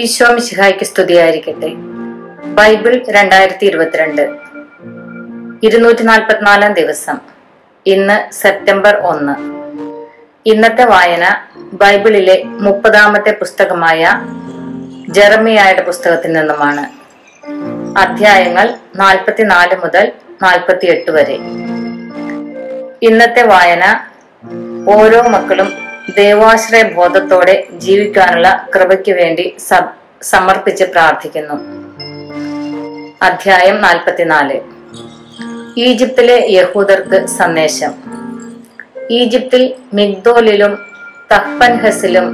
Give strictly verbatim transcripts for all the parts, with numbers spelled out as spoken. ഈശോ മിശിഹായ്ക്ക് സ്തുതിയായിരിക്കട്ടെ. ബൈബിൾ രണ്ടായിരത്തി ഇരുപത്തിരണ്ട് ഇരുന്നൂറ്റി നാൽപ്പത്തിനാലാം ദിവസം. ഇന്ന് സെപ്റ്റംബർ ഒന്ന്. ഇന്നത്തെ വായന ബൈബിളിലെ മുപ്പതാമത്തെ പുസ്തകമായ ജെറമിയായുടെ പുസ്തകത്തിൽ നിന്നുമാണ്. അധ്യായങ്ങൾ നാൽപ്പത്തിനാല് മുതൽ നാൽപ്പത്തിയെട്ട് വരെ. ഇന്നത്തെ വായന: ഓരോ മക്കളും ദൈവാശ്രയ ബോധത്തോടെ ജീവിക്കാനുള്ള കൃപയ്ക്ക് വേണ്ടി സമർപ്പിച്ച് പ്രാർത്ഥിക്കുന്നു. അധ്യായം നാൽപ്പത്തിനാല്. ഈജിപ്തിലെ യഹൂദർക്ക് സന്ദേശം. ഈജിപ്തിൽ മിഗ്ദോലിലും തഹ്പൻഹസിലും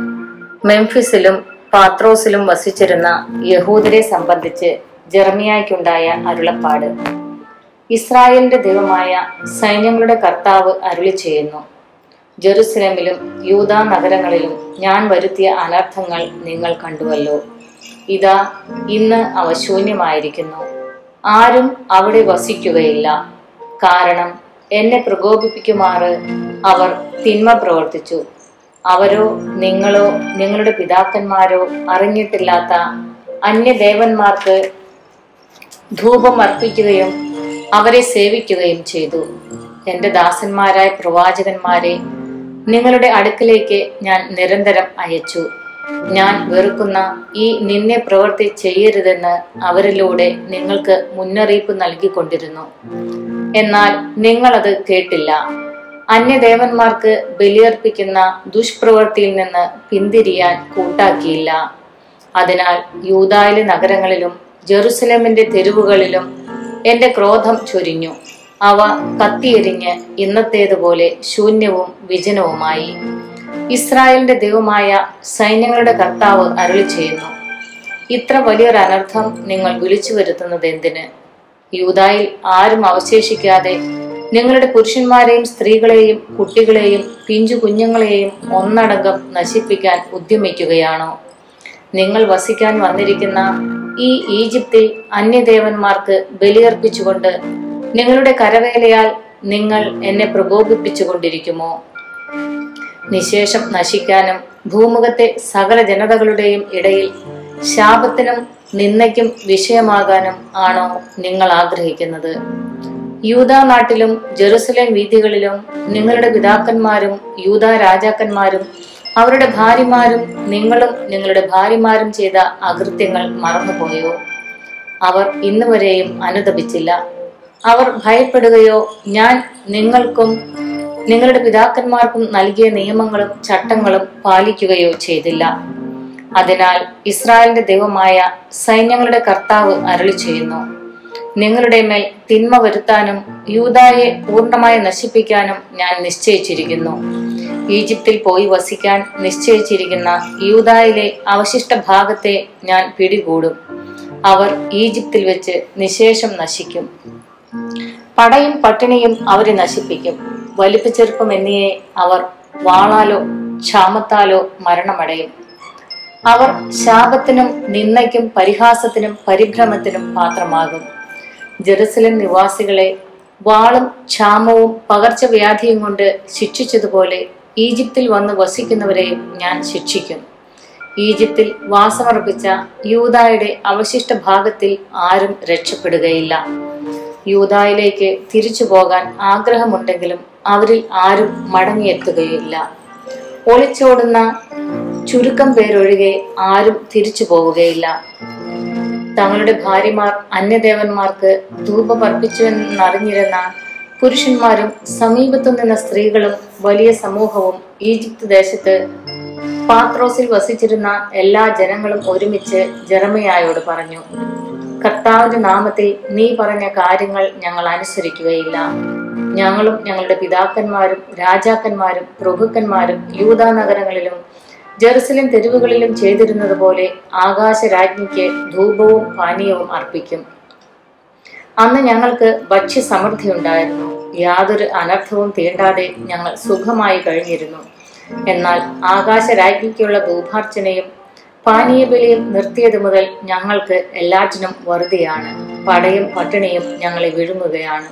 മെംഫിസിലും പാത്രോസിലും വസിച്ചിരുന്ന യഹൂദരെ സംബന്ധിച്ച് ജെറമിയായ്ക്കുണ്ടായ അരുളപ്പാട്. ഇസ്രായേലിന്റെ ദൈവമായ സൈന്യങ്ങളുടെ കർത്താവ് അരുളി ചെയ്യുന്നു: ജെറുസലേമിലും യൂദാ നഗരങ്ങളിലും ഞാൻ വരുത്തിയ അനർത്ഥങ്ങൾ നിങ്ങൾ കണ്ടുവല്ലോ. ഇതാ, ഇന്ന് അവ ശൂന്യമായിരിക്കുന്നു, ആരും അവിടെ വസിക്കുകയില്ല. കാരണം എന്നെ പ്രകോപിപ്പിക്കുമാറ് അവർ തിന്മ പ്രവർത്തിച്ചു. അവരോ നിങ്ങളോ നിങ്ങളുടെ പിതാക്കന്മാരോ അറിഞ്ഞിട്ടില്ലാത്ത അന്യദേവന്മാർക്ക് ധൂപം അർപ്പിക്കുകയും അവരെ സേവിക്കുകയും ചെയ്തു. എൻ്റെ ദാസന്മാരായ പ്രവാചകന്മാരെ നിങ്ങളുടെ അടുക്കിലേക്ക് ഞാൻ നിരന്തരം അയച്ചു. ഞാൻ വെറുക്കുന്ന ഈ നിന്നെ പ്രവൃത്തി ചെയ്യരുതെന്ന് അവരിലൂടെ നിങ്ങൾക്ക് മുന്നറിയിപ്പ് നൽകിക്കൊണ്ടിരുന്നു. എന്നാൽ നിങ്ങളത് കേട്ടില്ല. അന്യദേവന്മാർക്ക് ബലിയർപ്പിക്കുന്ന ദുഷ്പ്രവൃത്തിയിൽ നിന്ന് പിന്തിരിയാൻ കൂട്ടാക്കിയില്ല. അതിനാൽ യൂദായിലെ നഗരങ്ങളിലും ജെറുസലേമിന്റെ തെരുവുകളിലും എൻ്റെ ക്രോധം ചൊരിഞ്ഞു. അവ കത്തിയെരിഞ്ഞ് ഇന്നത്തേതുപോലെ ശൂന്യവും വിജനവുമായി. ഇസ്രായേലിന്റെ ദൈവമായ സൈന്യങ്ങളുടെ കർത്താവ് അരുളി ചെയ്യുന്നു: ഇത്ര വലിയൊരു അനർത്ഥം നിങ്ങൾ വിളിച്ചു വരുത്തുന്നത് എന്തിന്? യൂദായിൽ ആരും അവശേഷിക്കാതെ നിങ്ങളുടെ പുരുഷന്മാരെയും സ്ത്രീകളെയും കുട്ടികളെയും പിഞ്ചു കുഞ്ഞുങ്ങളെയും ഒന്നടങ്കം നശിപ്പിക്കാൻ ഉദ്യമിക്കുകയാണോ? നിങ്ങൾ വസിക്കാൻ വന്നിരിക്കുന്ന ഈ ഈജിപ്തിൽ അന്യദേവന്മാർക്ക് ബലിയർപ്പിച്ചുകൊണ്ട് നിങ്ങളുടെ കരവേലയാൽ നിങ്ങൾ എന്നെ പ്രകോപിപ്പിച്ചുകൊണ്ടിരിക്കുമോ? നിശേഷം നശിക്കാനും ഭൂമുഖത്തെ സകല ജനതകളുടെയും ഇടയിൽ ശാപത്തിനും നിന്ദയ്ക്കും വിഷയമാകാനും ആണോ നിങ്ങൾ ആഗ്രഹിക്കുന്നത്? യൂദാ നാട്ടിലും ജെറുസലേം വീഥികളിലും നിങ്ങളുടെ പിതാക്കന്മാരും യൂദാ രാജാക്കന്മാരും അവരുടെ ഭാര്യമാരും നിങ്ങളും നിങ്ങളുടെ ഭാര്യമാരും ചെയ്ത അകൃത്യങ്ങൾ മറന്നുപോയോ? അവർ ഇന്നുവരെയും അനുതപിച്ചില്ല. അവർ ഭയപ്പെടുകയോ ഞാൻ നിങ്ങൾക്കും നിങ്ങളുടെ പിതാക്കന്മാർക്കും നൽകിയ നിയമങ്ങളും ചട്ടങ്ങളും പാലിക്കുകയോ ചെയ്തില്ല. അതിനാൽ ഇസ്രായേലിന്റെ ദൈവമായ സൈന്യങ്ങളുടെ കർത്താവ് അരുളി ചെയ്യുന്നു: നിങ്ങളുടെ മേൽ തിന്മ വരുത്താനും യൂദായെ പൂർണ്ണമായി നശിപ്പിക്കാനും ഞാൻ നിശ്ചയിച്ചിരിക്കുന്നു. ഈജിപ്തിൽ പോയി വസിക്കാൻ നിശ്ചയിച്ചിരിക്കുന്ന യൂദായിലെ അവശിഷ്ട ഭാഗത്തെ ഞാൻ പിടികൂടും. അവർ ഈജിപ്തിൽ വെച്ച് നിശേഷം നശിക്കും. പടയും പട്ടിണിയും അവരെ നശിപ്പിക്കും. വലിപ്പച്ചെറുപ്പം എന്നിയെ അവർ വാളാലോ ക്ഷാമത്താലോ മരണമടയും. അവർ ശാപത്തിനും നിന്ദയ്ക്കും പരിഹാസത്തിനും പരിഭ്രമത്തിനും പാത്രമാകും. ജെറുസലേം നിവാസികളെ വാളും ക്ഷാമവും പകർച്ചവ്യാധിയും കൊണ്ട് ശിക്ഷിച്ചതുപോലെ ഈജിപ്തിൽ വന്ന് വസിക്കുന്നവരെയും ഞാൻ ശിക്ഷിക്കും. ഈജിപ്തിൽ വാസമർപ്പിച്ച യൂദായുടെ അവശിഷ്ട ഭാഗത്തിൽ ആരും രക്ഷപ്പെടുകയില്ല. യൂദായിലേക്ക് തിരിച്ചു പോകാൻ ആഗ്രഹമുണ്ടെങ്കിലും അവരിൽ ആരും മടങ്ങിയെത്തുകയില്ല. ഒളിച്ചോടുന്ന ചുരുക്കം പേരൊഴികെ ആരും തിരിച്ചു പോവുകയില്ല. തങ്ങളുടെ ഭാര്യമാർ അന്യദേവന്മാർക്ക് ധൂപമർപ്പിച്ചുവെന്നറിഞ്ഞിരുന്ന പുരുഷന്മാരും സമീപത്തു നിന്ന സ്ത്രീകളും വലിയ സമൂഹവും ഈജിപ്ത് ദേശത്ത് പാത്രോസിൽ വസിച്ചിരുന്ന എല്ലാ ജനങ്ങളും ഒരുമിച്ച് ജെറമിയായോട് പറഞ്ഞു: കർത്താവിന്റെ നാമത്തിൽ നീ പറഞ്ഞ കാര്യങ്ങൾ ഞങ്ങൾ അനുസരിക്കുകയില്ല. ഞങ്ങളും ഞങ്ങളുടെ പിതാക്കന്മാരും രാജാക്കന്മാരും പ്രഭുക്കന്മാരും യൂദാ നഗരങ്ങളിലും ജെറുസലേം തെരുവുകളിലും ചെയ്തിരുന്നത് പോലെ ആകാശരാജ്ഞിക്ക് ധൂപവും പാനീയവും അർപ്പിക്കും. അന്ന് ഞങ്ങൾക്ക് ഭക്ഷ്യസമൃദ്ധിയുണ്ടായിരുന്നു. യാതൊരു അനർത്ഥവും തീണ്ടാതെ ഞങ്ങൾ സുഖമായി കഴിഞ്ഞിരുന്നു. എന്നാൽ ആകാശരാജ്ഞിക്കുള്ള ധൂപാർച്ചനയും പാനീയബലിയും നിർത്തിയത് മുതൽ ഞങ്ങൾക്ക് എല്ലാറ്റിനും വറുതിയാണ്. പടയും പട്ടിണിയും ഞങ്ങളെ വിഴുങ്ങുകയാണ്.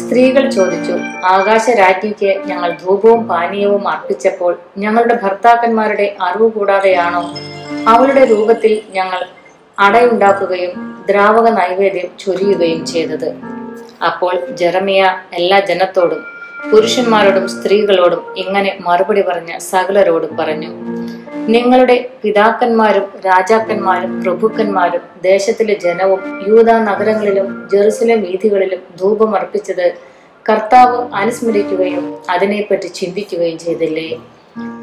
സ്ത്രീകൾ ചോദിച്ചു: ആകാശരാജ്ഞിക്ക് ഞങ്ങൾ ധൂപവും പാനീയവും അർപ്പിച്ചപ്പോൾ ഞങ്ങളുടെ ഭർത്താക്കന്മാരുടെ അറിവ് കൂടാതെയാണോ അവളുടെ രൂപത്തിൽ ഞങ്ങൾ അടയുണ്ടാക്കുകയും ദ്രാവക നൈവേദ്യം ചൊരിയുകയും ചെയ്തത്. അപ്പോൾ ജെറമിയ എല്ലാ ജനത്തോടും പുരുഷന്മാരോടും സ്ത്രീകളോടും ഇങ്ങനെ മറുപടി പറഞ്ഞ സകലരോടും പറഞ്ഞു: നിങ്ങളുടെ പിതാക്കന്മാരും രാജാക്കന്മാരും പ്രഭുക്കന്മാരും ദേശത്തിലെ ജനവും യൂദാ നഗരങ്ങളിലും ജെറുസലേം വീഥികളിലും ധൂപമർപ്പിച്ചത് കർത്താവ് അനുസ്മരിക്കുകയും അതിനെപ്പറ്റി ചിന്തിക്കുകയും ചെയ്തില്ലേ?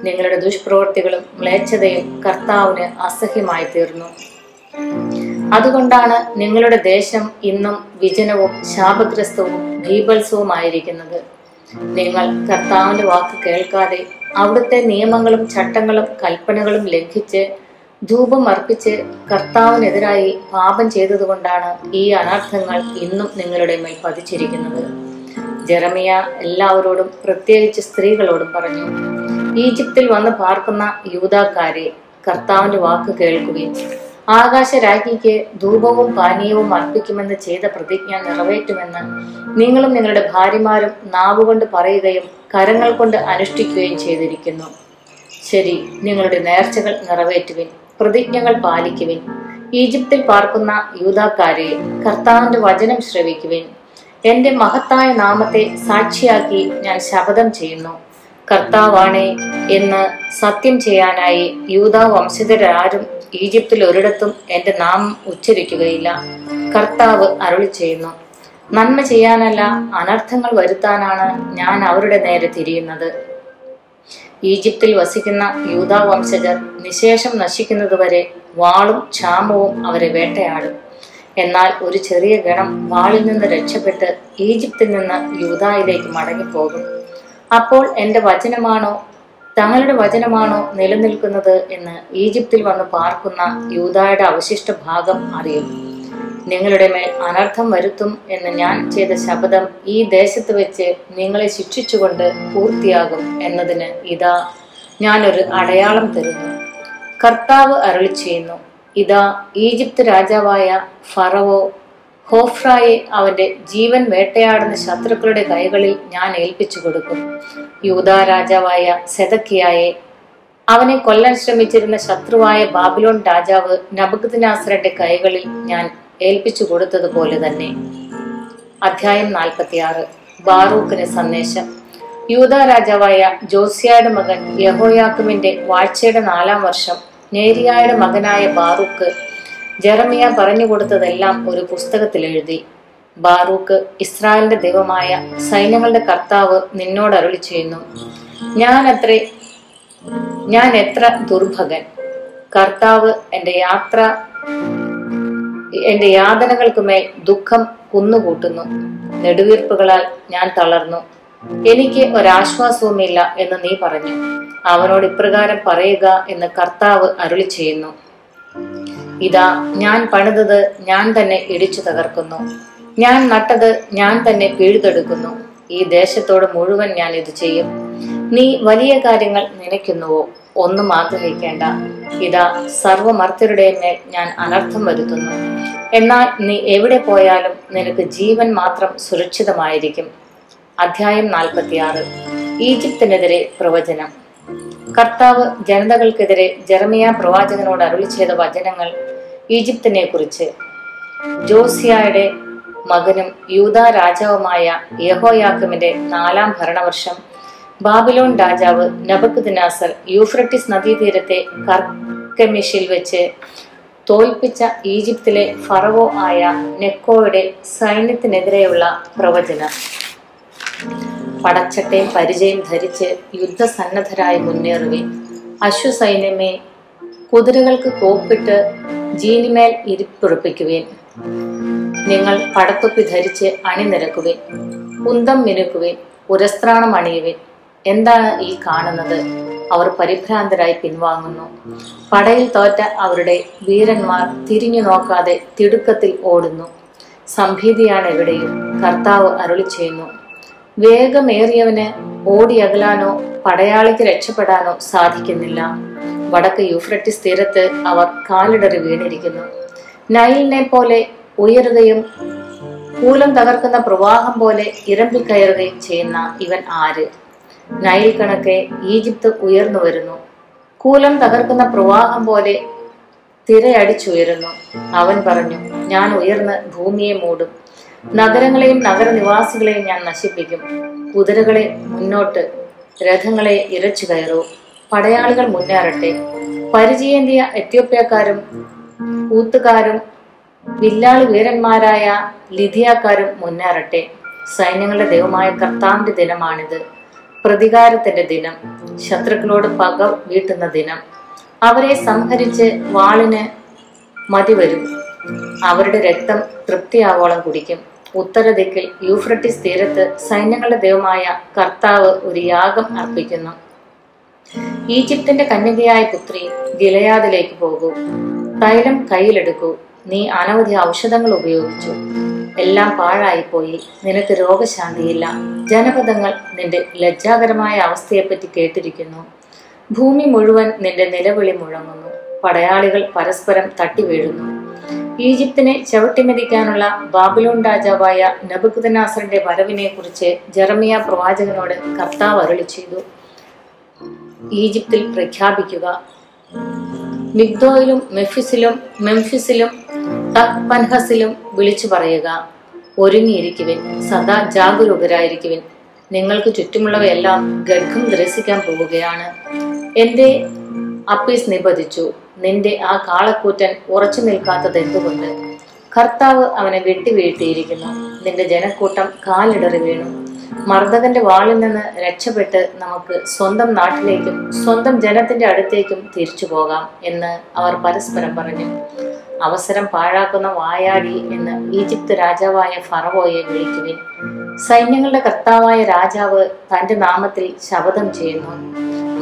നിങ്ങളുടെ ദുഷ്പ്രവൃത്തികളും മ്ലേച്ഛതയും കർത്താവിന് അസഹ്യമായി തീർന്നു. അതുകൊണ്ടാണ് നിങ്ങളുടെ ദേശം ഇന്നും വിജനവും ശാപഗ്രസ്തവും ഭീഭത്സവുമായിരിക്കുന്നത്. നിങ്ങൾ കർത്താവിന്റെ വാക്ക് കേൾക്കാതെ അവിടുത്തെ നിയമങ്ങളും ചട്ടങ്ങളും കൽപ്പനകളും ലംഘിച്ച് ധൂപം അർപ്പിച്ച് കർത്താവിനെതിരായി പാപം ചെയ്തതുകൊണ്ടാണ് ഈ അനർത്ഥങ്ങൾ ഇന്നും നിങ്ങളുടെ മേൽ പതിച്ചിരിക്കുന്നത്. ജെറമിയ എല്ലാവരോടും പ്രത്യേകിച്ച് സ്ത്രീകളോടും പറഞ്ഞു: ഈജിപ്തിൽ വന്ന് പാർക്കുന്ന യൂദാക്കാരെ, കർത്താവിന്റെ വാക്ക് കേൾക്കുകയും ആകാശരാജ്ഞിക്ക് ധൂപവും പാനീയവും അർപ്പിക്കുമെന്ന് ചെയ്ത പ്രതിജ്ഞ നിറവേറ്റുമെന്ന് നിങ്ങളും നിങ്ങളുടെ ഭാര്യമാരും നാവുകൊണ്ട് പറയുകയും കരങ്ങൾ കൊണ്ട് അനുഷ്ഠിക്കുകയും ചെയ്തിരിക്കുന്നു. ശരി, നിങ്ങളുടെ നേർച്ചകൾ നിറവേറ്റുവിൻ, പ്രതിജ്ഞകൾ പാലിക്കുവിൻ. ഈജിപ്തിൽ പാർക്കുന്ന യൂദാക്കാരെ, കർത്താവിന്റെ വചനം ശ്രവിക്കുവിൻ. എന്റെ മഹത്തായ നാമത്തെ സാക്ഷിയാക്കി ഞാൻ ശപഥം ചെയ്യുന്നു, കർത്താവാണേ എന്ന് സത്യം ചെയ്യാനായി യൂദാ വംശജരാരും ഈജിപ്തിൽ ഒരിടത്തും എന്റെ നാമം ഉച്ചരിക്കുകയില്ല. കർത്താവ് അരുളി ചെയ്യുന്നു. നന്മ ചെയ്യാനല്ല, അനർത്ഥങ്ങൾ വരുത്താനാണ് ഞാൻ അവരുടെ നേരെ തിരിയുന്നത്. ഈജിപ്തിൽ വസിക്കുന്ന യൂദാ വംശജർ നിശേഷം നശിക്കുന്നതുവരെ വാളും ക്ഷാമവും അവരെ വേട്ടയാടും. എന്നാൽ ഒരു ചെറിയ ഗണം വാളിൽ നിന്ന് രക്ഷപ്പെട്ട് ഈജിപ്തിൽ നിന്ന് യൂദായിലേക്ക് മടങ്ങിപ്പോകും. അപ്പോൾ എന്റെ വചനമാണോ തങ്ങളുടെ വചനമാണോ നിലനിൽക്കുന്നത് എന്ന് ഈജിപ്തിൽ വന്ന് പാർക്കുന്ന യൂദായുടെ അവശിഷ്ട ഭാഗം അറിയും. നിങ്ങളുടെ മേൽ അനർത്ഥം വരുത്തും എന്ന് ഞാൻ ചെയ്ത ശപഥം ഈ ദേശത്ത് വെച്ച് നിങ്ങളെ ശിക്ഷിച്ചുകൊണ്ട് പൂർത്തിയാകും എന്നതിന് ഇതാ ഞാനൊരു അടയാളം തരുന്നു. കർത്താവ് അരുളി ചെയ്യുന്നു: ഇതാ, ഈജിപ്ത് രാജാവായ ഫറവോ ഹോഫ്രായെ അവന്റെ ജീവൻ വേട്ടയാടുന്ന ശത്രുക്കളുടെ കൈകളിൽ ഞാൻ ഏൽപ്പിച്ചു കൊടുക്കും. യൂദാ രാജാവായ സെദക്കിയായെ, അവനെ കൊല്ലാൻ ശ്രമിച്ചിരുന്ന ശത്രുവായ ബാബിലോൺ രാജാവ് നബൂഖദ്നേസറിന്റെ കൈകളിൽ ഞാൻ ഏൽപ്പിച്ചു കൊടുത്തതുപോലെ തന്നെ. അധ്യായം നാൽപ്പത്തിയാറ്. ബാറൂക്കിന് സന്ദേശം. യൂദാ രാജാവായ ജോസിയായുടെ മകൻ യഹോയാക്കിമിന്റെ വാഴ്ചയുടെ നാലാം വർഷം നേരിയായുടെ മകനായ ബാറൂക്ക് ജെറമിയ പറഞ്ഞുകൊടുത്തതെല്ലാം ഒരു പുസ്തകത്തിൽ എഴുതി. ബാറൂക്ക്, ഇസ്രായേലിന്റെ ദൈവമായ സൈന്യങ്ങളുടെ കർത്താവ് നിന്നോട് അരുളി ചെയ്യുന്നു: ഞാൻ അത്രേ ഞാൻ എത്ര ദുർഭഗൻ! കർത്താവ് എന്റെ യാത്ര എന്റെ യാതനകൾക്കുമേൽ ദുഃഖം കുന്നുകൂട്ടുന്നു. നെടുവീർപ്പുകളാൽ ഞാൻ തളർന്നു, എനിക്ക് ഒരാശ്വാസവുമില്ല എന്ന് നീ പറഞ്ഞു. അവനോട് ഇപ്രകാരം പറയുക എന്ന് കർത്താവ് അരുളി ചെയ്യുന്നു: ഇതാ, ഞാൻ പണിതത് ഞാൻ തന്നെ ഇടിച്ചു തകർക്കുന്നു, ഞാൻ നട്ടത് ഞാൻ തന്നെ പിഴുതെടുക്കുന്നു. ഈ ദേശത്തോട് മുഴുവൻ ഞാൻ ഇത് ചെയ്യും. നീ വലിയ കാര്യങ്ങൾ നനയ്ക്കുന്നുവോ? ഒന്നും ആഗ്രഹിക്കേണ്ട. ഇതാ, സർവമർത്യരുടെ മേൽ ഞാൻ അനർത്ഥം വരുത്തുന്നു. എന്നാൽ നീ എവിടെ പോയാലും നിനക്ക് ജീവൻ മാത്രം സുരക്ഷിതമായിരിക്കും. അധ്യായം നാൽപ്പത്തിയാറ്. ഈജിപ്തിനെതിരെ പ്രവചനം. കർത്താവ് ജനതകൾക്കെതിരെ ജെറമിയ പ്രവാചകനോട് അരുളി ചെയ്ത വചനങ്ങൾ. ഈജിപ്തിനെ കുറിച്ച്. ജോസിയായുടെ മകനും യൂദാ രാജാവുമായ യഹോയാക്കിമിന്റെ നാലാം ഭരണവർഷം ബാബിലോൺ രാജാവ് നബൂഖദ്നേസർ യൂഫ്രട്ടീസ് നദീതീരത്തെ കർക്കമിഷിൽ വെച്ച് തോൽപ്പിച്ച ഈജിപ്തിലെ ഫറവോ ആയ നെക്കോയുടെ സൈന്യത്തിനെതിരെയുള്ള പ്രവചനം. പടച്ചട്ടയും പരിചയം ധരിച്ച് യുദ്ധസന്നദ്ധരായി മുന്നേറുവിൻ. അശ്വസൈന്യമേ, കുതിരകൾക്ക് കോപ്പിട്ട് ജീനിമേൽ ഇരിപ്പുറപ്പിക്കുവിൻ. നിങ്ങൾ പടത്തൊപ്പി ധരിച്ച് അണിനിരക്കുവിൻ, കുന്തം മിനുക്കുവിൻ, ഉരസ്ത്രാണം അണിയുവിൻ. എന്താണ് ഈ കാണുന്നത്? അവർ പരിഭ്രാന്തരായി പിൻവാങ്ങുന്നു. പടയിൽ തോറ്റ അവരുടെ വീരന്മാർ തിരിഞ്ഞു നോക്കാതെ തിടുക്കത്തിൽ ഓടുന്നു. സംഭീതിയാണ് എവിടെയും. കർത്താവ് അരുളി ചെയ്യുന്നു: വേഗമേറിയവന് ഓടിയകലാനോ പടയാളിക്ക് രക്ഷപ്പെടാനോ സാധിക്കുന്നില്ല. വടക്ക് യൂഫ്രട്ടീസ് തീരത്ത് അവർ കാലിടറി വീണിരിക്കുന്നു. നൈലിനെ പോലെ ഉയരുകയും കൂലം തകർക്കുന്ന പ്രവാഹം പോലെ ഇരമ്പിക്കയറുകയും ചെയ്യുന്ന ഇവൻ ആര്? നൈൽ കണക്കെ ഈജിപ്ത് ഉയർന്നു വരുന്നു. കൂലം തകർക്കുന്ന പ്രവാഹം പോലെ തിരയടിച്ചുയരുന്നു. അവൻ പറഞ്ഞു, ഞാൻ ഉയർന്ന് ഭൂമിയെ മൂടും, നഗരങ്ങളെയും നഗരനിവാസികളെയും ഞാൻ നശിപ്പിക്കും. കുതിരകളെ മുന്നോട്ട്, രഥങ്ങളെ ഇരച്ചു കയറൂ, പടയാളികൾ മുന്നേറട്ടെ. പരിചയേന്ത്യ എത്യോപ്യക്കാരും കൂത്തുകാരും വില്ലാളി വീരന്മാരായ ലിഥിയാക്കാരും മുന്നേറട്ടെ. സൈന്യങ്ങളുടെ ദൈവമായ കർത്താവിന്റെ ദിനമാണിത്, പ്രതികാരത്തിന്റെ ദിനം, ശത്രുക്കളോട് പക വീട്ടുന്ന ദിനം. അവരെ സംഹരിച്ച് വാളിന് മതിവരും, അവരുടെ രക്തം തൃപ്തിയാവോളം കുടിക്കും. ഉത്തരദിക്കിൽ യൂഫ്രട്ടീസ് തീരത്ത് സൈന്യങ്ങളുടെ ദൈവമായ കർത്താവ് ഒരു യാഗം അർപ്പിക്കുന്നു. ഈജിപ്തിന്റെ കന്യകയായ പുത്രി, ഗിലയാദിലേക്ക് പോകൂ, തൈലം കയ്യിലെടുക്കൂ. നീ അനവധി ഔഷധങ്ങൾ ഉപയോഗിച്ചു, എല്ലാം പാഴായിപ്പോയി. നിനക്ക് രോഗശാന്തിയില്ല. ജനപദങ്ങൾ നിന്റെ ലജ്ജാകരമായ അവസ്ഥയെപ്പറ്റി കേട്ടിരിക്കുന്നു. ഭൂമി മുഴുവൻ നിന്റെ നിലവിളി മുഴങ്ങുന്നു. പടയാളികൾ പരസ്പരം തട്ടിവീഴുന്നു. ഈജിപ്തിനെ ചവിട്ടിമെതിക്കാനുള്ള ബാബിലോൺ രാജാവായ നെബൂഖദ്നേസറിന്റെ വരവിനെ കുറിച്ച് ജെറമിയ പ്രവാചകനോട് കർത്താവ് അരുളി ചെയ്തു. ഈജിപ്തിൽ പ്രഖ്യാപിക്കുക, മിഗ്ദോയിലും മെഫിസിലും മെംഫിസിലും തഹ്പൻഹസിലും വിളിച്ചു പറയുക, ഒരുങ്ങിയിരിക്കുവിൻ, സദാ ജാഗരൂകരായിരിക്കുവിൻ. നിങ്ങൾക്ക് ചുറ്റുമുള്ളവയെല്ലാം ഗർഭം ദ്രസിക്കാൻ പോവുകയാണ്. എന്റെ അപ്പീസ് നിബദിച്ചു, നിന്റെ ആ കാളക്കൂറ്റൻ ഉറച്ചു നിൽക്കാത്തത് എന്തുകൊണ്ട്? കർത്താവ് അവനെ വെട്ടിവീഴ്ത്തിയിരിക്കുന്നു. നിന്റെ ജനക്കൂട്ടം കാലിടറി വീണു. മർദ്ദകന്റെ വാളിൽ നിന്ന് രക്ഷപ്പെട്ട് നമുക്ക് സ്വന്തം നാട്ടിലേക്കും സ്വന്തം ജനത്തിന്റെ അടുത്തേക്കും തിരിച്ചു പോകാം എന്ന് അവർ പരസ്പരം പറഞ്ഞു. അവസരം പാഴാക്കുന്ന വായാടി എന്ന് ഈജിപ്ത് രാജാവായ ഫറവോയെ വിളിക്കുവിൻ. സൈന്യങ്ങളുടെ കർത്താവായ രാജാവ് തന്റെ നാമത്തിൽ ശപഥം ചെയ്യുന്നു.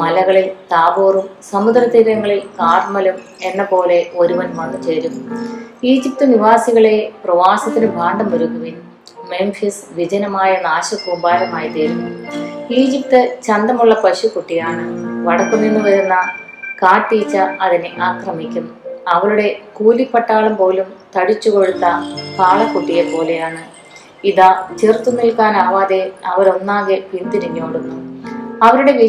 മലകളിൽ താബോറും സമുദ്രതീരങ്ങളിൽ കാർമലും എന്ന പോലെ ഒരുവൻ വന്നു ചേരും. ഈജിപ്ത് നിവാസികളെ, പ്രവാസത്തിന് ഭാണ്ഡം ഒരുക്കുവിൻ. മെംഫിസ് വിജനമായ നാശകൂമ്പാരമായി തീരും. ഈജിപ്ത് ചന്തമുള്ള പശുക്കുട്ടിയാണ്. വടക്കുനിന്ന് വരുന്ന കാട്ടീച്ച അതിനെ ആക്രമിക്കും. അവളുടെ കൂലിപ്പട്ടാളം പോലും തടിച്ചു കൊഴുത്ത കാളക്കുട്ടിയെ പോലെയാണ്. ഇതാ, ചെറുത്തു നിൽക്കാനാവാതെ അവരൊന്നാകെ പിന്തിരിഞ്ഞോടുന്നു. അവരുടെ വി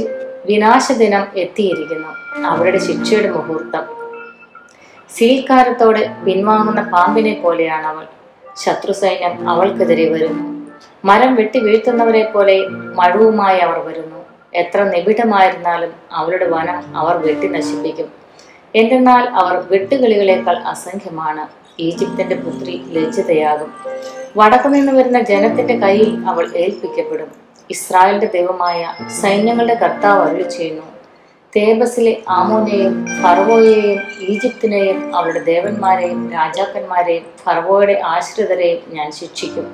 വിനാശദിനം എത്തിയിരിക്കുന്നു, അവരുടെ ശിക്ഷയുടെ മുഹൂർത്തം. സീൽക്കാരത്തോടെ പിൻവാങ്ങുന്ന പാമ്പിനെ പോലെയാണ് അവൾ. ശത്രു സൈന്യം അവൾക്കെതിരെ വരുന്നു. മരം വെട്ടി വീഴ്ത്തുന്നവരെ പോലെ മഴവുമായി അവർ വരുന്നു. എത്ര നിബിഡമായിരുന്നാലും അവരുടെ വനം അവർ വെട്ടി നശിപ്പിക്കും. എന്തെന്നാൽ അവർ വെട്ടുകിളികളേക്കാൾ അസംഖ്യമാണ്. ഈജിപ്തിന്റെ പുത്രി ലജ്ജിതയാകും. വടക്കു നിന്ന് വരുന്ന ജനത്തിന്റെ കയ്യിൽ അവൾ ഏൽപ്പിക്കപ്പെടും. ഇസ്രായേലിന്റെ ദൈവമായ സൈന്യങ്ങളുടെ കർത്താവ് അരുളി ചെയ്യുന്നു, തേബസിലെ ആമോനെയും ഫറവോയെയും ഈജിപ്തിനെയും അവളുടെ ദേവന്മാരെയും രാജാക്കന്മാരെയും ഫറവോയുടെ ആശ്രിതരെയും ഞാൻ ശിക്ഷിക്കും.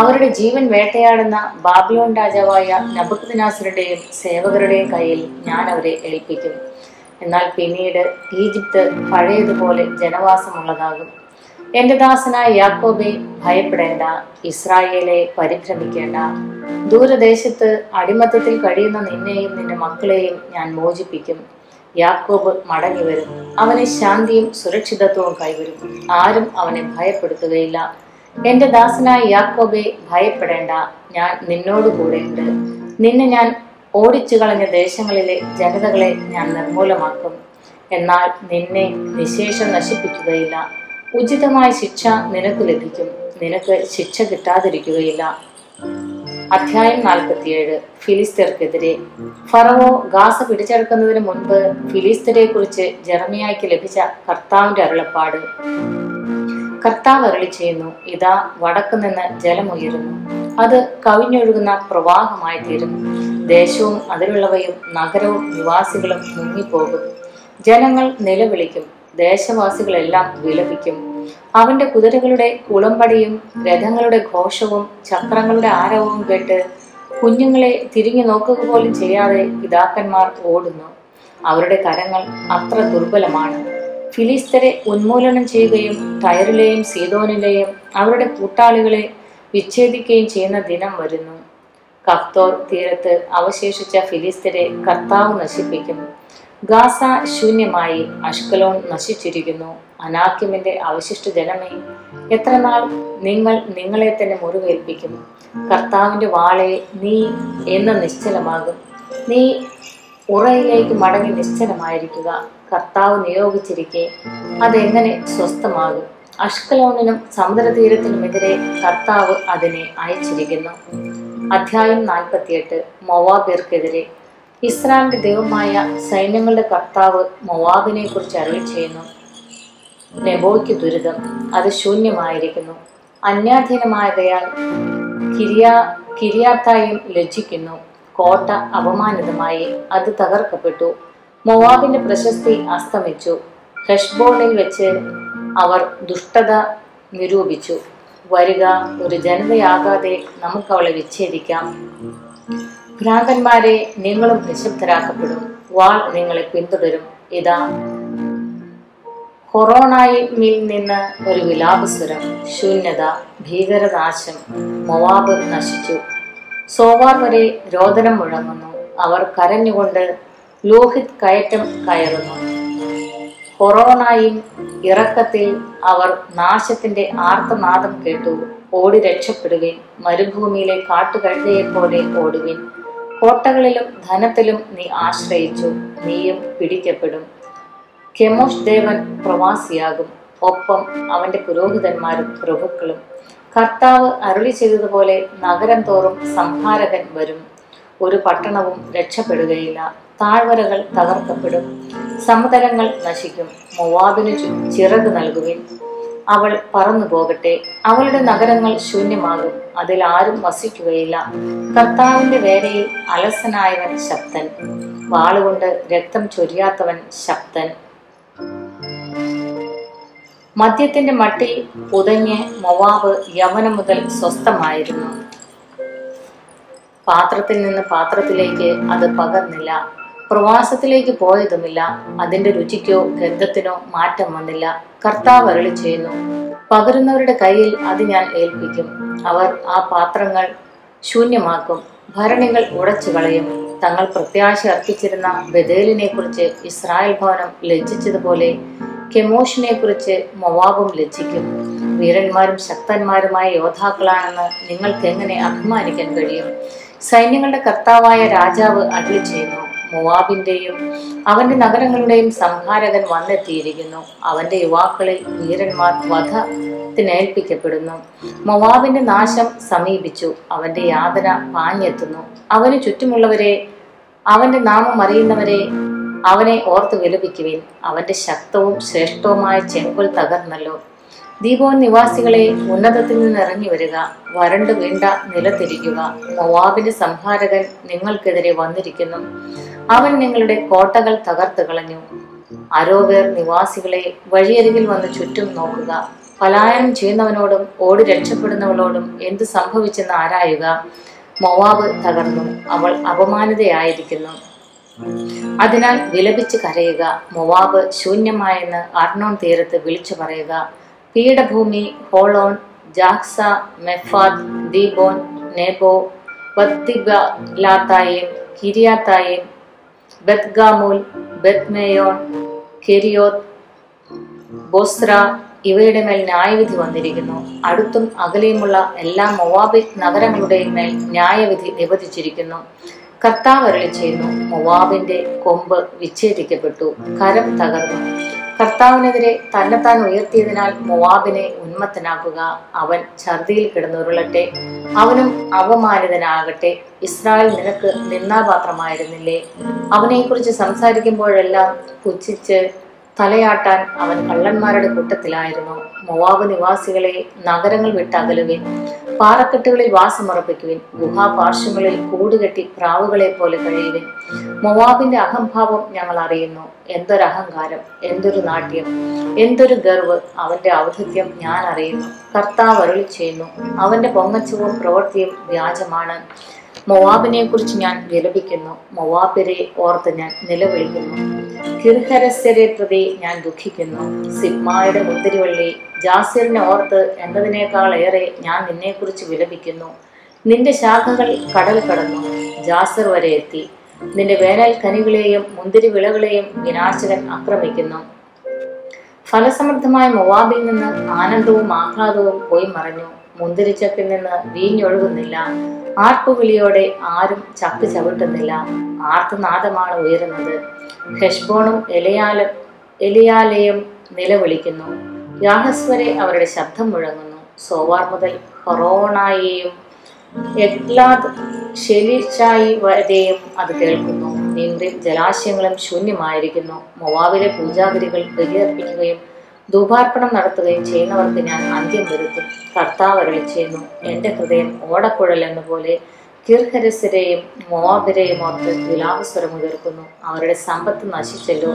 അവരുടെ ജീവൻ വേട്ടയാടുന്ന ബാബിലോൺ രാജാവായ നെബൂഖദ്നേസറിന്റെയും സേവകരുടെയും കയ്യിൽ ഞാൻ അവരെ ഏൽപ്പിക്കും. എന്നാൽ പിന്നീട് ഈജിപ്ത് പഴയതുപോലെ ജനവാസമുള്ളതാകും. എന്റെ ദാസനായ യാക്കോബെ, ഭയപ്പെടേണ്ട. ഇസ്രായേലെ, പരിഭ്രമിക്കേണ്ട. ദൂരദേശത്ത് അടിമത്തത്തിൽ കഴിയുന്ന നിന്നെയും നിന്റെ മക്കളെയും ഞാൻ മോചിപ്പിക്കും. യാക്കോബ് മടങ്ങി വരും, അവന് ശാന്തിയും സുരക്ഷിതത്വവും കൈവരും. ആരും അവനെ ഭയപ്പെടുത്തുകയില്ല. എന്റെ ദാസനായ യാക്കോബെ, ഭയപ്പെടേണ്ട. ഞാൻ നിന്നോട് കൂടെയുണ്ട്. നിന്നെ ഞാൻ ഓടിച്ചു കളഞ്ഞ ദേശങ്ങളിലെ ജനതകളെ ഞാൻ നിർമൂലമാക്കും, എന്നാൽ നിന്നെ നിശേഷം നശിപ്പിക്കുകയില്ല. ഉചിതമായ ശിക്ഷ നിനക്ക് ലഭിക്കും, നിനക്ക് ശിക്ഷ കിട്ടാതിരിക്കുകയില്ല. അധ്യായം നാൽപ്പത്തിയേഴ്. ഫിലിസ്തീർക്കെതിരെ. ഫറവോ ഗാസ പിടിച്ചെടുക്കുന്നതിന് മുൻപ് ഫിലിസ്തീരെ കുറിച്ച് ജെറമിയായ്ക്ക് ലഭിച്ച കർത്താവിന്റെ അരുളപ്പാട്. കർത്താവ് അരുളി ചെയ്യുന്നു, ഇതാ, വടക്കു നിന്ന് ജലമുയരുന്നു, അത് കവിഞ്ഞൊഴുകുന്ന പ്രവാഹമായി തീരും. ദേശവും അതിലുള്ളവയും നഗരവും നിവാസികളും മുങ്ങിപ്പോകും. ജനങ്ങൾ നിലവിളിക്കും, ദേശവാസികളെല്ലാം വിലപിക്കും. അവന്റെ കുതിരകളുടെ കുളമ്പടിയും രഥങ്ങളുടെ ഘോഷവും ചക്രങ്ങളുടെ ആരവവും കേട്ട് കുഞ്ഞുങ്ങളെ തിരിഞ്ഞു നോക്കുക പോലും ചെയ്യാതെ പിതാക്കന്മാർ ഓടുന്നു. അവരുടെ കരങ്ങൾ അത്ര ദുർബലമാണ്. ഫിലിസ്തരെ ഉന്മൂലനം ചെയ്യുകയും ടയറിലെയും സീതോനിലെയും അവരുടെ കൂട്ടാളികളെ വിച്ഛേദിക്കുകയും ചെയ്യുന്ന ദിനം വരുന്നു. കഫ്തോർ തീരത്ത് അവശേഷിച്ച ഫിലിസ്തരെ കർത്താവ് നശിപ്പിക്കും. ഗാസ ശൂന്യമായി, അഷ്കലോൺ നശിച്ചിരിക്കുന്നു. അനാക്യമിന്റെ അവശിഷ്ട ജനമേ, എത്ര നാൾ നിങ്ങൾ നിങ്ങളെ തന്നെ മുറിവേൽപ്പിക്കും? കർത്താവിന്റെ വാളെ, നീ എന്ന് നിശ്ചലമാകും. നീ ഉറയിലേക്ക് മടങ്ങി നിശ്ചലമായിരിക്കുക. കർത്താവ് നിയോഗിച്ചിരിക്കെ അതെങ്ങനെ സ്വസ്ഥമാകും? അഷ്കലോണിനും സമുദ്രതീരത്തിനുമെതിരെ കർത്താവ് അതിനെ അയച്ചിരിക്കുന്നു. അധ്യായം നാൽപ്പത്തിയെട്ട്. മൊവാബിയർക്കെതിരെ. ഇസ്രായേലിന്റെ ദൈവമായ സൈന്യങ്ങളുടെ കർത്താവ് മൊവാബിനെ കുറിച്ച് അരുളി ചെയ്യുന്നു: നെബോയ്ക്ക് ദുരിതം, അത് ശൂന്യമായിരിക്കുന്നു. അന്യാധീനമായതയാൽ കിരിയാ കിരിയാത്തായും ലജ്ജിക്കുന്നു. കോട്ട അപമാനിതമായി, അത് തകർക്കപ്പെട്ടു. മൊവാബിന്റെ പ്രശസ്തി അസ്തമിച്ചു. ഹെഷ്ബോണിൽ വെച്ച് അവർ ദുഷ്ടത നിരൂപിച്ചു. വരിക, ഒരു ജനതയാകാതെ നമുക്ക് അവളെ വിച്ഛേദിക്കാം. ഭ്രാന്തന്മാരെ, നിങ്ങളും നിശബ്ദരാക്കപ്പെടും. വാൾ നിങ്ങളെ പിന്തുടരും. ഇതാ കൊറോണയിൽ നിന്ന് ഒരു വിലാപസ്വരം. ശൂന്യത, ഭീകരനാശം. മൊവാബ് നശിച്ചു. സോവാർ വരെ രോദനം മുഴങ്ങുന്നു. അവർ കരഞ്ഞുകൊണ്ട് ലോഹിത് കയറ്റം കയറുന്നു. കൊറോണയിൽ ഇറക്കത്തിൽ അവർ നാശത്തിന്റെ ആർത്തനാദം കേട്ടു. ഓടി രക്ഷപ്പെടുവിൻ, മരുഭൂമിയിലെ കാട്ടുകഴുതയെപ്പോലെ ഓടുവിൻ. കോട്ടകളിലും ധനത്തിലും നീ ആശ്രയിച്ചു, നീയും പിടിക്കപ്പെടും. കെമോഷ് ദേവൻ പ്രവാസിയാകും, ഒപ്പം അവന്റെ പുരോഹിതന്മാരും പ്രഭുക്കളും. കർത്താവ് അരുളി ചെയ്തതുപോലെ നഗരം തോറും സംഹാരകൻ വരും. ഒരു പട്ടണവും രക്ഷപ്പെടുകയില്ല. താഴ്വരകൾ തകർക്കപ്പെടും, സമതലങ്ങൾ നശിക്കും. മൊവാബിന് ചിറക് നൽകുവിൻ, അവൾ പറന്നു പോകട്ടെ. അവളുടെ നഗരങ്ങൾ ശൂന്യമാകും, അതിൽ ആരും വസിക്കുകയില്ല. കർത്താവിന്റെ വേലയിൽ അലസനായവൻ ശബ്ദൻ, വാളുകൊണ്ട് രക്തം ചൊരിയാത്തവൻ ശബ്ദൻ. മദ്യത്തിന്റെ മട്ടിൽ പുതഞ്ഞ് മൊവാബ് യവനം മുതൽ സ്വസ്ഥമായിരുന്നു. പാത്രത്തിൽ നിന്ന് പാത്രത്തിലേക്ക് അത് പകർന്നില്ല, പ്രവാസത്തിലേക്ക് പോയതുമില്ല. അതിന്റെ രുചിക്കോ ഗന്ധത്തിനോ മാറ്റം വന്നില്ല. കർത്താവ് അരുളി ചെയ്യുന്നു: പകരുന്നവരുടെ കയ്യിൽ അത് ഞാൻ ഏൽപ്പിക്കും. അവർ ആ പാത്രങ്ങൾ ശൂന്യമാക്കും, ഭരണികൾ ഉടച്ചു കളയും. തങ്ങൾ പ്രത്യാശ അർപ്പിച്ചിരുന്ന ബഥേലിനെ കുറിച്ച് ഇസ്രായേൽ ഭവനം ലജ്ജിച്ചതുപോലെ കെമോഷിനെ കുറിച്ച് മൊവാബും ലജ്ജിക്കും. വീരന്മാരും ശക്തന്മാരുമായ യോദ്ധാക്കളാണെന്ന് നിങ്ങൾക്ക് എങ്ങനെ അഭിമാനിക്കാൻ കഴിയും? സൈന്യങ്ങളുടെ കർത്താവായ രാജാവ് അരുളി ചെയ്യുന്നു: മൊവാബിന്റെയും അവന്റെ നഗരങ്ങളുടെയും സംഹാരകൻ വന്നെത്തിയിരിക്കുന്നു. അവന്റെ യുവാക്കളിൽ വീരന്മാർ വധത്തിനേൽപ്പിക്കപ്പെടുന്നു. മൊവാബിന്റെ നാശം സമീപിച്ചു, അവന്റെ യാതന പാഞ്ഞെത്തുന്നു. അവന് ചുറ്റുമുള്ളവരെ, അവന്റെ നാമം അറിയുന്നവരെ, അവനെ ഓർത്ത് വിലപിക്കുവിൻ. അവന്റെ ശക്തവും ശ്രേഷ്ഠവുമായ ചെങ്കോൽ തകർന്നല്ലോ. ദീപോൻ നിവാസികളെ, ഉന്നതത്തിൽ നിന്ന് ഇറങ്ങി വരിക, വരണ്ടു വീണ്ട നിലത്തിരിക്കുക. മൊവാബിന്റെ സംഹാരകൻ നിങ്ങൾക്കെതിരെ വന്നിരിക്കുന്നു, അവൻ നിങ്ങളുടെ കോട്ടകൾ തകർത്ത് കളഞ്ഞു. അരോവേർ നിവാസികളെ, വഴിയരികിൽ വന്ന് ചുറ്റും നോക്കുക. പലായനം ചെയ്യുന്നവനോടും ഓടി രക്ഷപ്പെടുന്നവളോടും എന്ത് സംഭവിച്ചെന്ന് ആരായുക. മൊവാബ് തകർന്നു, അവൾ അപമാനിതയായിരിക്കുന്നു. അതിനാൽ വിലപിച്ച് കരയുക. മൊവാബ് ശൂന്യമായെന്ന് അർണോൺ തീരത്ത് വിളിച്ചു പറയുക. പീഠഭൂമി, Holon, JAXA, Mephaath, Dibon, Nebo, ബത്ഗലാത്തായേം, കിരിയാത്തായേം, ബത്ഗാമൂൽ, ബത്മേയോൺ, Kerioth, ബൊസ്ര ഇവയുടെ മേൽ ന്യായവിധി വന്നിരിക്കുന്നു. അടുത്തും അകലെയുമുള്ള എല്ലാ മൊവാബിക് നഗരങ്ങളുടെയും മേൽ ന്യായവിധി നിബന്ധിച്ചിരിക്കുന്നു. കർത്താവ് അരുളി ചെയ്യുന്നു: മൊവാബിന്റെ കൊമ്പ് വിച്ഛേദിക്കപ്പെട്ടു, കരം തകർന്നു. കർത്താവിനെതിരെ തന്നെത്താൻ ഉയർത്തിയതിനാൽ മൊവാബിനെ ഉന്മത്തനാക്കുക. അവൻ ഛർദിയിൽ കിടന്നുരുളട്ടെ, അവനും അവമാനിതനാകട്ടെ. ഇസ്രായേൽ നിനക്ക് നിന്ദാപാത്രമായിരുന്നില്ലേ? അവനെക്കുറിച്ച് സംസാരിക്കുമ്പോഴെല്ലാം പുച്ഛിച്ച് തലയാട്ടാൻ അവൻ കള്ളന്മാരുടെ കൂട്ടത്തിലായിരുന്നു. മൊവാബ് നിവാസികളെ, നഗരങ്ങൾ വിട്ടകലുവിൻ, പാറക്കെട്ടുകളിൽ വാസമുറപ്പിക്കുവിൻ, ഗുഹാപാർശ്വങ്ങളിൽ കൂടുകെട്ടി പ്രാവുകളെ പോലെ കഴിയുവിൻ. മൊവാബിന്റെ അഹംഭാവം ഞങ്ങൾ അറിയുന്നു. എന്തൊരഹങ്കാരം, എന്തൊരു നാട്യം, എന്തൊരു ഗർവ്! അവന്റെ ഔദ്ധത്യം ഞാൻ അറിയുന്നു. കർത്താവ് അരുളി ചെയ്യുന്നു: അവന്റെ പൊങ്ങച്ചവും പ്രവൃത്തിയും വ്യാജമാണ്. മൊവാബിനെ കുറിച്ച് ഞാൻ വിലപിക്കുന്നു, മൊവാബിനെ ഓർത്ത് ഞാൻ നിലവിളിക്കുന്നു. കിർഹരസ്യരെ പ്രതി ഞാൻ ദുഃഖിക്കുന്നു. സിബ്മായുടെ മുന്തിരിവള്ളി, ജാസിറിനെ ഓർത്ത് എന്നതിനേക്കാൾ ഏറെ ഞാൻ നിന്നെക്കുറിച്ച് വിലപിക്കുന്നു. നിന്റെ ശാഖകൾ കടൽ കടന്നു ജാസിർ വരെ എത്തി. നിന്റെ വേനൽ കനികളെയും മുന്തിരിവിളകളെയും വിനാശകൻ ആക്രമിക്കുന്നു. ഫലസമൃദ്ധമായ മൊവാബിൽ നിന്ന് ആനന്ദവും ആഹ്ലാദവും പോയി മറഞ്ഞു. മുന്തിരിച്ചപ്പിൽ നിന്ന് വീഞ്ഞൊഴുകുന്നില്ല. ആർപ്പുവിളിയോടെ ആരും ചക്ക് ചവിട്ടുന്നില്ല. ആർത്തനാദമാണ് ഉയരുന്നത്. ഹെഷ്ബോണും എലയാലും എലിയാലയം നിലവിളിക്കുന്നു, യാഹസ്വരെ അവരുടെ ശബ്ദം മുഴങ്ങുന്നു. സോവാർ മുതൽ ഹൊറോണായെയും എഗ്ലാദ് ഷെലിഷായി വരെയും അത് കേൾക്കുന്നു. നീമ്രീം ജലാശയങ്ങളും ശൂന്യമായിരിക്കുന്നു. മൊവാബിലെ പൂജാഗിരികൾ ബലിയർപ്പിക്കുകയും ധൂപാർപ്പണം നടത്തുകയും ചെയ്യുന്നവർക്ക് ഞാൻ അന്ത്യം വരുത്തും. കർത്താവ് അരുളി ചെയ്യുന്നു, എൻ്റെ ഹൃദയം ഓടക്കുഴൽ എന്നപോലെ കിർഹരസരെയും മോവാബിരെയും ഓർത്ത് വിലാപസ്വരം ഉയർക്കുന്നു. അവരുടെ സമ്പത്ത് നശിച്ചല്ലോ,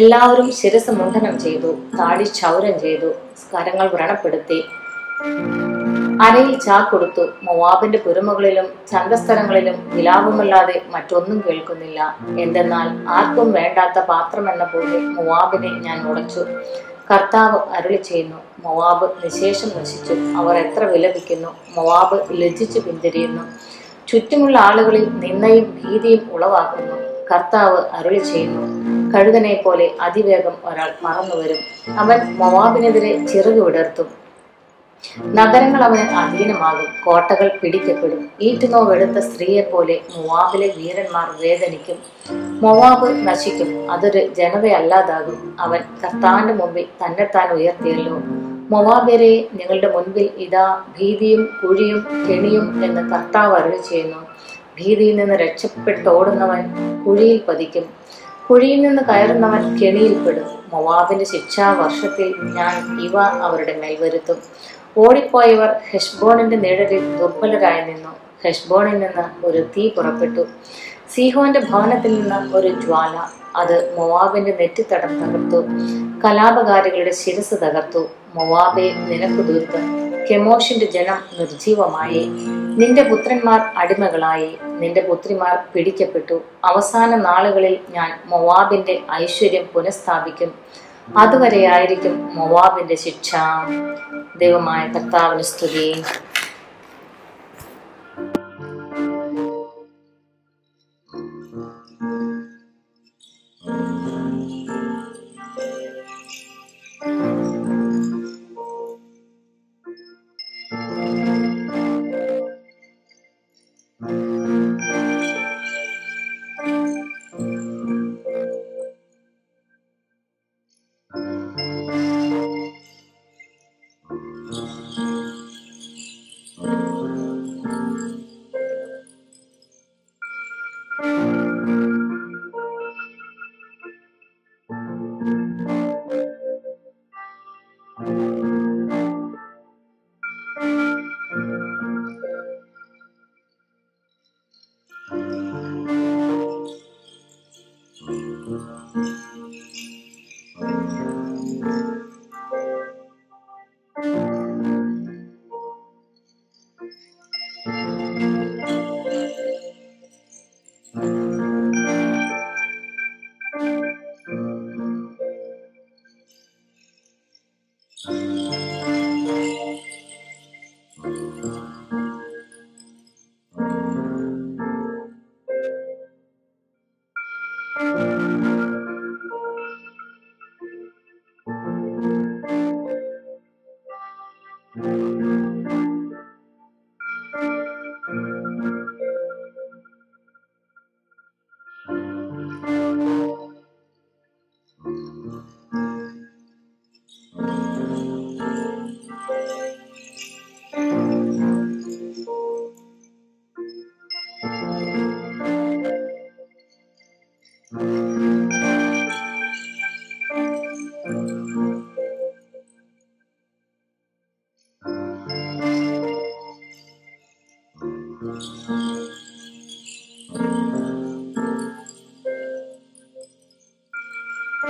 എല്ലാവരും ശിരസ് മുണ്ഡനം ചെയ്തു, താടി ക്ഷൗരം ചെയ്തു, സ്കരങ്ങൾ വ്രണപ്പെടുത്തി, അരയിൽ ചാക്കൊടുത്തു. മൊവാബിന്റെ പുരമുകളിലും ചന്തസ്ഥലങ്ങളിലും വിലാപമല്ലാതെ മറ്റൊന്നും കേൾക്കുന്നില്ല. എന്തെന്നാൽ ആർക്കും വേണ്ടാത്ത പാത്രം എന്ന പോലെ മൊവാബിനെ ഞാൻ ഉടച്ചു. കർത്താവ് അരുളി ചെയ്യുന്നു, മൊവാബ് നിശേഷം നശിച്ചു. അവർ എത്ര വിലപിക്കുന്നു, മൊവാബ് ലജ്ജിച്ചു പിന്തിരിയുന്നു, ചുറ്റുമുള്ള ആളുകളിൽ നിന്നയും ഭീതിയും ഉളവാക്കുന്നു. കർത്താവ് അരുളി ചെയ്യുന്നു, കഴുകനെ പോലെ അതിവേഗം ഒരാൾ മറന്നുവരും. അവൻ മൊവാബിനെതിരെ ചിറക് വിടർത്തും. നഗരങ്ങൾ അവന് അധീനമാകും, കോട്ടകൾ പിടിക്കപ്പെടും. ഈറ്റുനോവെടുത്ത സ്ത്രീയെ പോലെ മൊവാബിലെ വീരന്മാർ വേദനിക്കും. മൊവാബ് നശിക്കും, അതൊരു ജനതയല്ലാതാകും. അവൻ കർത്താവിന്റെ മുമ്പിൽ തന്നെത്താൻ ഉയർത്തിയല്ലോ. മൊവാബിയരെ നിങ്ങളുടെ മുൻപിൽ ഇതാ ഭീതിയും കുഴിയും കെണിയും എന്ന് കർത്താവ് അരുളി ചെയ്യുന്നു. ഭീതിയിൽ നിന്ന് രക്ഷപ്പെട്ടോടുന്നവൻ കുഴിയിൽ പതിക്കും, കുഴിയിൽ നിന്ന് കയറുന്നവൻ കെണിയിൽപ്പെടും. മൊവാബിന്റെ ശിക്ഷാ വർഷത്തിൽ ഞാൻ ഇവ അവരുടെ മേൽ വരുത്തും. ഓടിപ്പോയവർ ഹെഷ്ബോണിന്റെ നിഴലിൽ ദുർബലരായി നിന്നു. ഹെഷ്ബോണിൽ നിന്ന് ഒരു തീ പുറപ്പെട്ടു, സീഹോന്റെ ഭവനത്തിൽ നിന്ന് ഒരു ജ്വാല. അത് മൊവാബിന്റെ നെറ്റിത്തടം തകർത്തു, കലാപകാരികളുടെ ശിരസ് തകർത്തു. മൊവാബെ, നിനക്ക് ദുരിതം! കെമോഷിന്റെ ജനം നിർജീവമായി, നിന്റെ പുത്രന്മാർ അടിമകളായി, നിന്റെ പുത്രിമാർ പിടിക്കപ്പെട്ടു. അവസാന നാളുകളിൽ ഞാൻ മൊവാബിന്റെ ഐശ്വര്യം പുനഃസ്ഥാപിക്കും. അതുവരെയായിരിക്കും മൊവാബിന്റെ ശിക്ഷ. ദൈവമായ കർത്താവിന് സ്തുതി.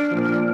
Thank you.